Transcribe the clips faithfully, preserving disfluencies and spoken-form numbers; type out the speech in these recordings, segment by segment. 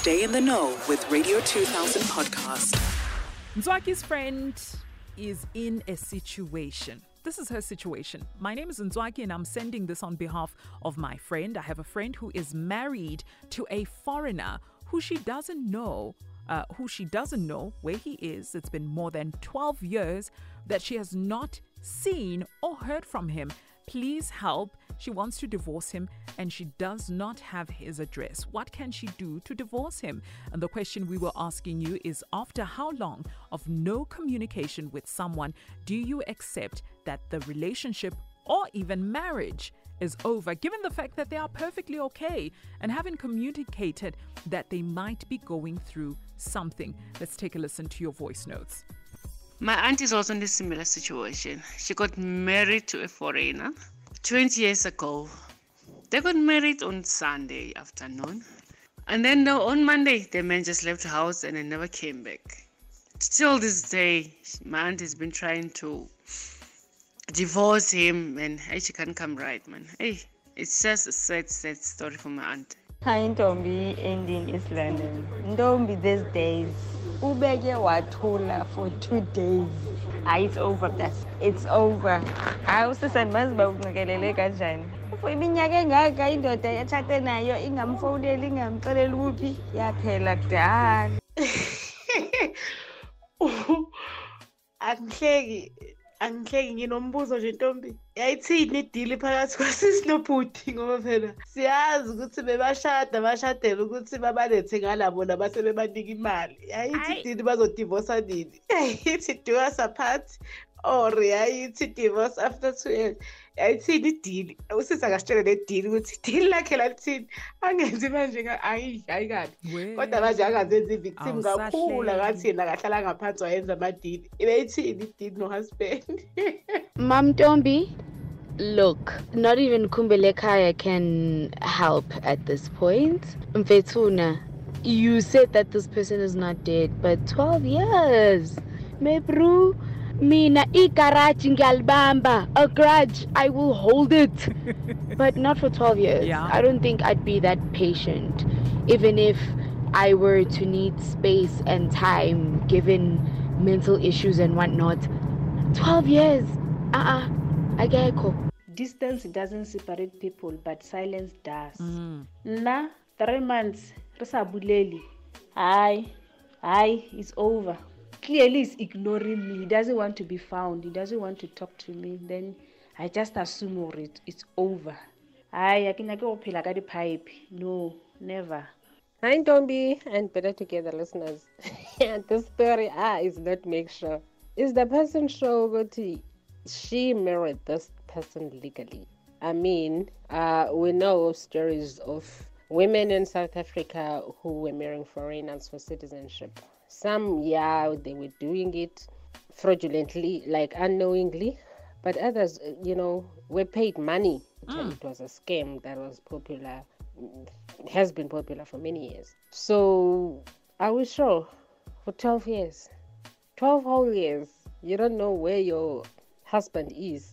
Stay in the know with Radio two thousand Podcast. Nzwaki's friend is in a situation. This is her situation. My name is Nzwaki and I'm sending this on behalf of my friend. I have a friend who is married to a foreigner who she doesn't know, uh, who she doesn't know where he is. It's been more than twelve years that she has not seen or heard from him. Please help. She wants to divorce him and she does not have his address. What can she do to divorce him? And the question we were asking you is, after how long of no communication with someone do you accept that the relationship or even marriage is over, given the fact that they are perfectly okay and haven't communicated that they might be going through something? Let's take a listen to your voice notes. My aunt is also in a similar situation. She got married to a foreigner twenty years ago. They got married on Sunday afternoon. And then no, on Monday, the man just left the house and they never came back. Till this day, my aunt has been trying to divorce him and hey, she can't come right, man. Hey, it's just a sad, sad story for my aunt. Hi, Ntombi, ending is learning. Ntombi these days. Ubege wathola for two days. Ah, it's over, that's it's over. I also said, Masba Nagalele Gajan. If we mean Yaganga, I don't chat now, you're in a phone, I'm telling you, Yate like that. I'm saying, I'm saying, you know, Mbozo, you don't be. I see it, Diliparas, because it's no putting over. See, I was good to be Bashat, the Bashat, the good to Baba, the Tigala, but about the Digiman. I did what the divorce I did. I hit it to us apart, or I hit divorce after two years. I see the deal. I was just like a straight deal with still like a Latin. I'm imagining I got what the Rajaga did the victim got cool, like I see like a Talanga or ends about deal. It did no husband. Mom, don't be. Look, not even Kumbelekaya can help at this point. Mfetuna, you said that this person is not dead, but twelve years. Mebru, mina ikarachi ngalbamba, a grudge, I will hold it. But not for twelve years. Yeah. I don't think I'd be that patient, even if I were to need space and time, given mental issues and whatnot. twelve years, uh-uh. Distance doesn't separate people, but silence does. Mm. Na three months, resabuleli. Aye, aye, it's over. Clearly, it's ignoring me. He doesn't want to be found. He doesn't want to talk to me. Then I just assume or it, it's over. Aye, I can go pay like a pipe. No, never. I don't be and better together, listeners. This story ah is not make sure. Is the person sure about it? She married this person legally. I mean, uh, we know of stories of women in South Africa who were marrying foreigners for citizenship. Some, yeah, they were doing it fraudulently, like unknowingly, but others, you know, were paid money. Mm. It was a scam that was popular, has been popular for many years. So, are we sure? For twelve years, twelve whole years, you don't know where your husband is.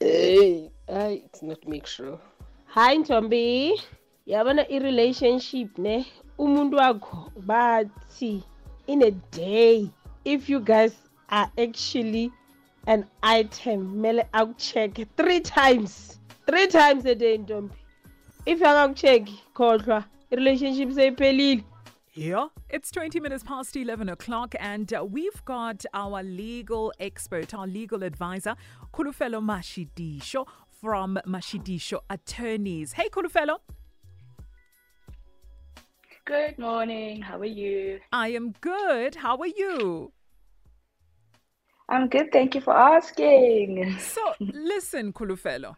Hey, I, it's not make sure. Hi, Ntombi. You have a relationship, ne? Umuntu wakho bathi in a day. If you guys are actually an item, mele akucheck three times, three times a day, Ntombi. If you akucheck, kodwa relationship seyiphelile. Yeah. It's twenty minutes past eleven o'clock and uh, we've got our legal expert, our legal advisor, Kholofelo Mashitisho from Mashitisho Attorneys. Hey, Kholofelo. Good morning. How are you? I am good. How are you? I'm good. Thank you for asking. So, listen, Kholofelo.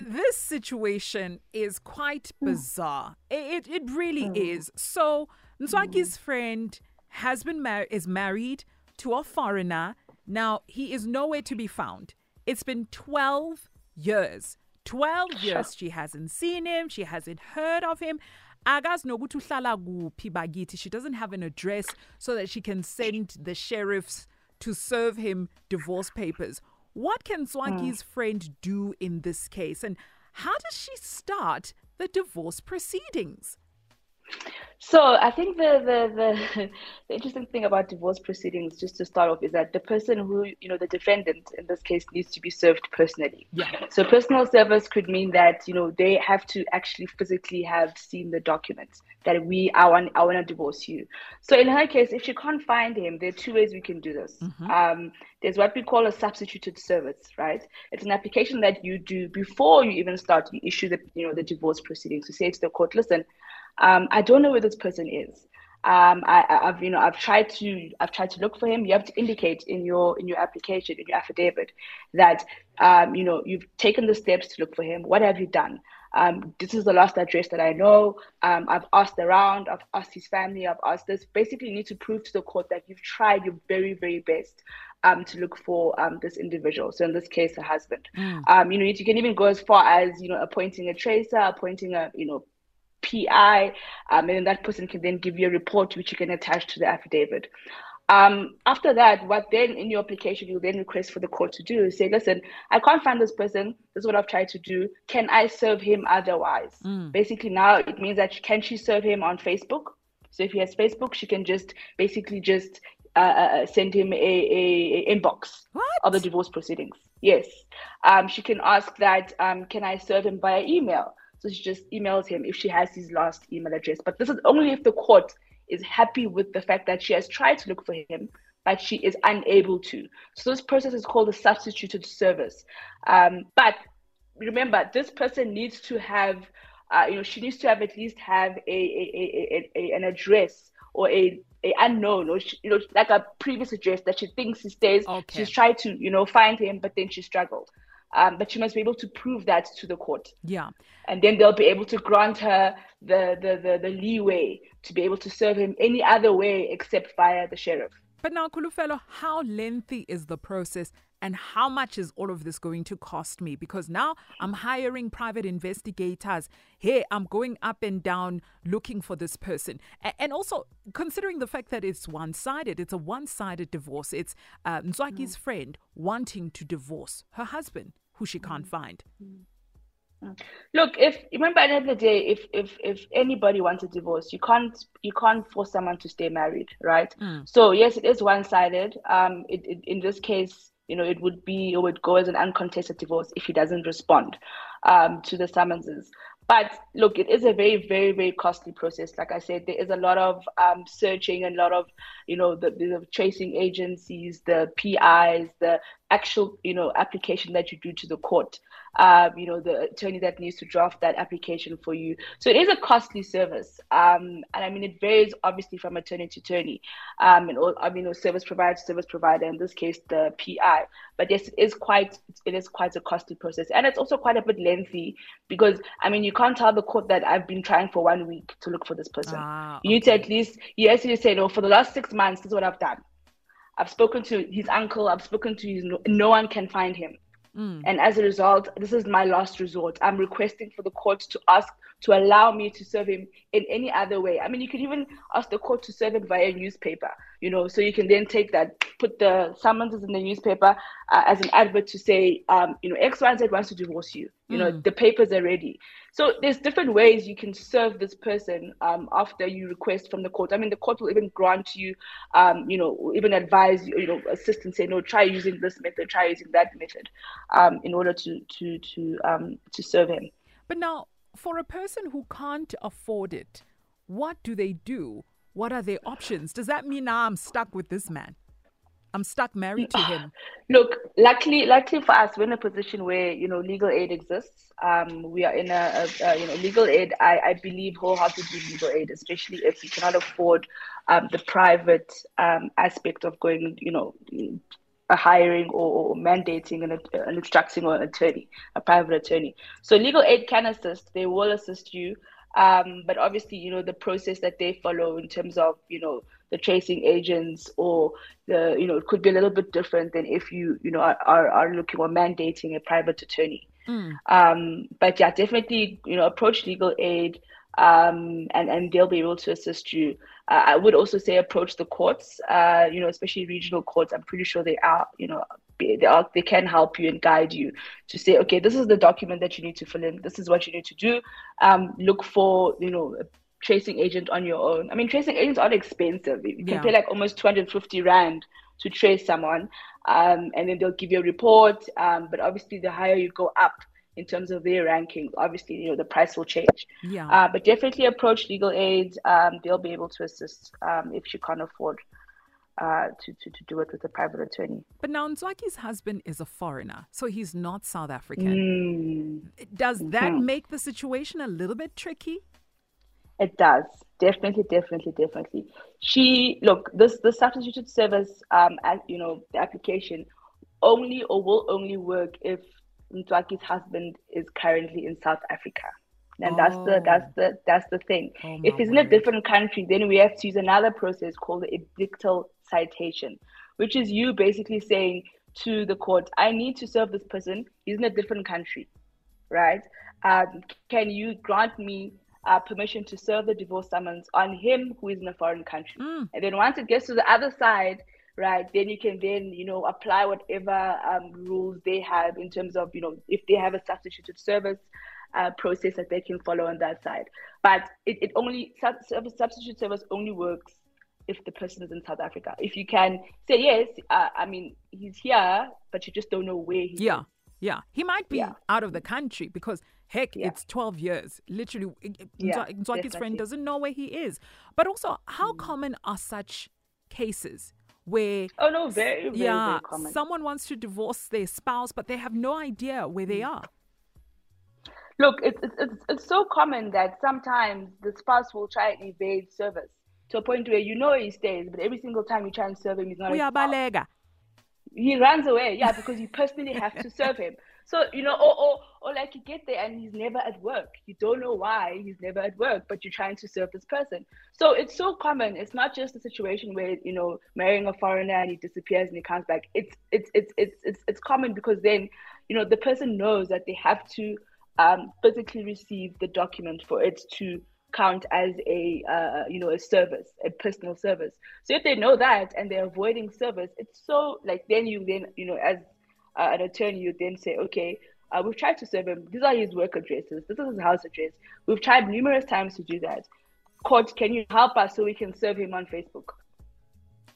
This situation is quite bizarre. It, it, it really is. So, Nzwaki's friend has been mar- is married to a foreigner. Now, he is nowhere to be found. It's been twelve years. twelve years she hasn't seen him. She hasn't heard of him. She doesn't have an address so that she can send the sheriffs to serve him divorce papers. What can Nzwaki's friend do in this case? And how does she start the divorce proceedings? So I think the, the the the interesting thing about divorce proceedings, just to start off, is that the person who, you know, the defendant in this case needs to be served personally. Yeah. So personal service could mean that, you know, they have to actually physically have seen the documents that we, I want, I want to divorce you. So in her case, if she can't find him, there are two ways we can do this. Mm-hmm. Um, there's what we call a substituted service, right? It's an application that you do before you even start, you issue the, you know, the divorce proceedings. You say to the court, listen, Um, I don't know where this person is. Um, I, I've, you know, I've tried to, I've tried to look for him. You have to indicate in your, in your application, in your affidavit, that, um, you know, you've taken the steps to look for him. What have you done? Um, this is the last address that I know. Um, I've asked around. I've asked his family. I've asked this. Basically, you need to prove to the court that you've tried your very, very best um, to look for um, this individual. So in this case, a husband. Mm. Um, you know, you can even go as far as, you know, appointing a tracer, appointing a, you know, P I, um, and then that person can then give you a report which you can attach to the affidavit. Um, after that, what then in your application you then request for the court to do is say, listen, I can't find this person. This is what I've tried to do. Can I serve him otherwise? Mm. Basically, now it means that she, can she serve him on Facebook? So if he has Facebook, she can just basically just uh, uh, send him a, a, a inbox what? of the divorce proceedings. Yes, um, she can ask that. Um, can I serve him via email? So she just emails him if she has his last email address. But this is only if the court is happy with the fact that she has tried to look for him, but she is unable to. So this process is called a substituted service. Um, but remember, this person needs to have, uh, you know, she needs to have at least have a, a, a, a, a an address or a, a unknown, or she, you know, like a previous address that she thinks he stays. Okay. She's tried to, you know, find him, but then she struggled. Um, but she must be able to prove that to the court. Yeah. And then they'll be able to grant her the, the, the, the leeway to be able to serve him any other way except via the sheriff. But now, Kholofelo, how lengthy is the process and how much is all of this going to cost me? Because now I'm hiring private investigators. Hey, I'm going up and down looking for this person. And also, considering the fact that it's one-sided, it's a one-sided divorce. It's uh, Mzwaki's mm. friend wanting to divorce her husband, who she can't find. Look, if remember at the end of the day, if if if anybody wants a divorce, you can't you can't force someone to stay married, right? Mm. So yes, it is one-sided. Um, it, it, in this case, you know, it would be it would go as an uncontested divorce if he doesn't respond um, to the summonses. But look, it is a very, very, very costly process. Like I said, there is a lot of um, searching, a lot of, you know, the, the tracing agencies, the P Is, the actual, you know, application that you do to the court, um, you know, the attorney that needs to draft that application for you. So it is a costly service. Um, and I mean, it varies obviously from attorney to attorney. Um, and all, I mean, you know, service provider to service provider, in this case, the P I. But yes, it is quite, it is quite a costly process. And it's also quite a bit lengthy because, I mean, you can't tell the court that I've been trying for one week to look for this person. Ah, okay. You need to at least, you have to say, no, for the last six months, this is what I've done. I've spoken to his uncle. I've spoken to his, no, no one can find him. Mm. And as a result, this is my last resort. I'm requesting for the court to ask, to allow me to serve him in any other way. I mean, you can even ask the court to serve him via newspaper, you know, so you can then take that, put the summonses in the newspaper uh, as an advert to say, um, you know, X, Y, Z wants to divorce you. You mm. know, the papers are ready. So there's different ways you can serve this person um, after you request from the court. I mean, the court will even grant you, um, you know, even advise, you know, assist and say, no, try using this method, try using that method. Um, in order to to to um, to serve him. But now, for a person who can't afford it, what do they do? What are their options? Does that mean now I'm stuck with this man? I'm stuck married to him. Look, luckily, luckily for us, we're in a position where, you know, legal aid exists. Um, we are in a, a, a you know, legal aid. I, I believe wholeheartedly legal aid, especially if you cannot afford um, the private um, aspect of going, you know, a hiring or, or mandating an, an instructing or an attorney, a private attorney. So legal aid can assist. They will assist you. Um, but obviously, you know, the process that they follow in terms of, you know, the tracing agents or the, you know, it could be a little bit different than if you, you know, are, are, are looking or mandating a private attorney. Mm. Um, but yeah, definitely, you know, approach legal aid. Um, and, and they'll be able to assist you. Uh, I would also say approach the courts, uh, you know, especially regional courts. I'm pretty sure they are, you know, they are, they can help you and guide you to say, okay, this is the document that you need to fill in. This is what you need to do. Um, look for, you know, tracing agent on your own. I mean, tracing agents are expensive. You can yeah. pay like almost two hundred fifty rand to trace someone, um, and then they'll give you a report. Um, but obviously, the higher you go up in terms of their rankings, obviously, you know, the price will change. Yeah. Uh, but definitely approach legal aid. Um, they'll be able to assist um, if you can't afford uh, to, to, to do it with a private attorney. But now, Ntswaki's husband is a foreigner, so he's not South African. Mm. Does that mm-hmm. make the situation a little bit tricky? It does. Definitely, definitely, definitely. She, look, this the substituted service, um, as, you know, the application only or will only work if Ntswaki's husband is currently in South Africa. And oh. that's the that's the that's the thing. Oh, if he's in a different country, then we have to use another process called the edictal citation, which is you basically saying to the court, I need to serve this person. He's in a different country, right? Um, can you grant me Uh, permission to serve the divorce summons on him who is in a foreign country? Mm. And then once it gets to the other side, right, then you can then, you know, apply whatever um, rules they have in terms of, you know, if they have a substituted service uh, process that they can follow on that side. But it, it only, sub- substitute service only works if the person is in South Africa. If you can say, yes, uh, I mean, he's here, but you just don't know where he yeah. is. Yeah, he might be yeah. out of the country because, heck, yeah. it's twelve years. Literally, yeah, Ntswaki's friend doesn't know where he is. But also, how mm. common are such cases where oh, no, very, very, yeah, very common. Someone wants to divorce their spouse, but they have no idea where they are? Look, it, it, it's, it's so common that sometimes the spouse will try and evade service to a point where you know he stays, but every single time you try and serve him, he's not a spouse. He runs away, yeah, because you personally have to serve him. So, you know, or, or or like you get there and he's never at work. You don't know why he's never at work, but you're trying to serve this person. So it's so common. It's not just a situation where, you know, marrying a foreigner and he disappears and he comes back. It's it's it's it's it's it's common because then, you know, the person knows that they have to um, physically receive the document for it to count as a uh, you know a service, a personal service. So if they know that and they're avoiding service, it's so like then you then you know as uh, an attorney you then say, okay, uh, we've tried to serve him. These are his work addresses. This is his house address. We've tried numerous times to do that. Court, can you help us so we can serve him on Facebook?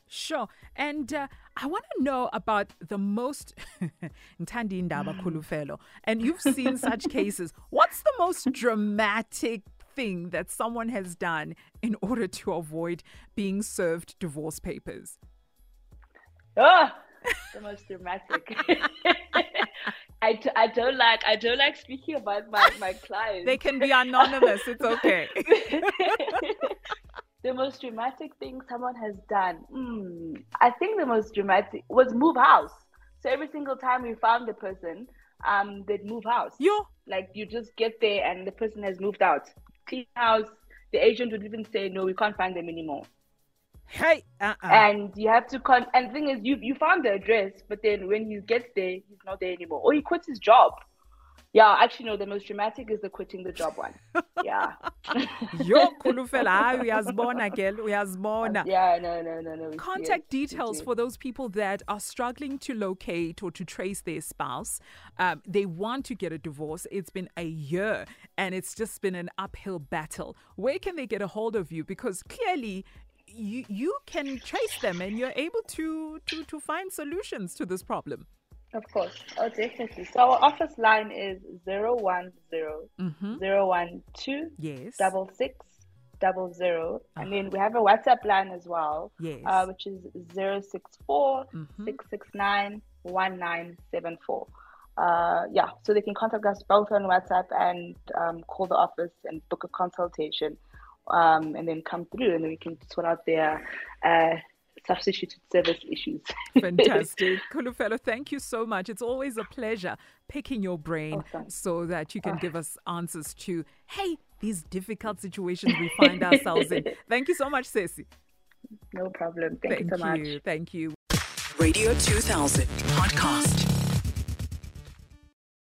Sure. And uh, I want to know about the most Ntandi Indaba Kholofelo. And you've seen such cases. What's the most dramatic thing that someone has done in order to avoid being served divorce papers? Oh, the most dramatic. I, t- I don't like I don't like speaking about my, my clients. They can be anonymous. It's okay. The most dramatic thing someone has done. Mm, I think the most dramatic was move house. So every single time we found the person, um, they'd move house. Yeah. Like you just get there and the person has moved out. Clean house, the agent would even say, no, we can't find them anymore. Hey, uh-uh. And you have to con. And the thing is, you you found the address, but then when he gets there, he's not there anymore, or he quits his job. Yeah, actually, no. The most dramatic is the quitting the job one. Yeah. Yo, Kholofelo, we has bona, girl. We has bona. Yeah, no, no, no, no. Contact it, details for those people that are struggling to locate or to trace their spouse. Um, they want to get a divorce. It's been a year, and it's just been an uphill battle. Where can they get a hold of you? Because clearly, you you can trace them, and you're able to to to find solutions to this problem. Of course. Oh, definitely. So our office line is zero one zero mm-hmm. zero one two yes. six six zero zero. Uh-huh. And then we have a WhatsApp line as well, yes. uh, which is zero six four mm-hmm. six six nine one nine seven four. Uh, yeah, so they can contact us both on WhatsApp and um, call the office and book a consultation um, and then come through and then we can sort out their uh, substituted service issues. Fantastic. Kholofelo, thank you so much. It's always a pleasure picking your brain awesome. So that you can oh. give us answers to, hey, these difficult situations we find ourselves in. Thank you so much, Ceci. No problem. Thank, thank you so much. You. Thank you. Radio two thousand Podcast.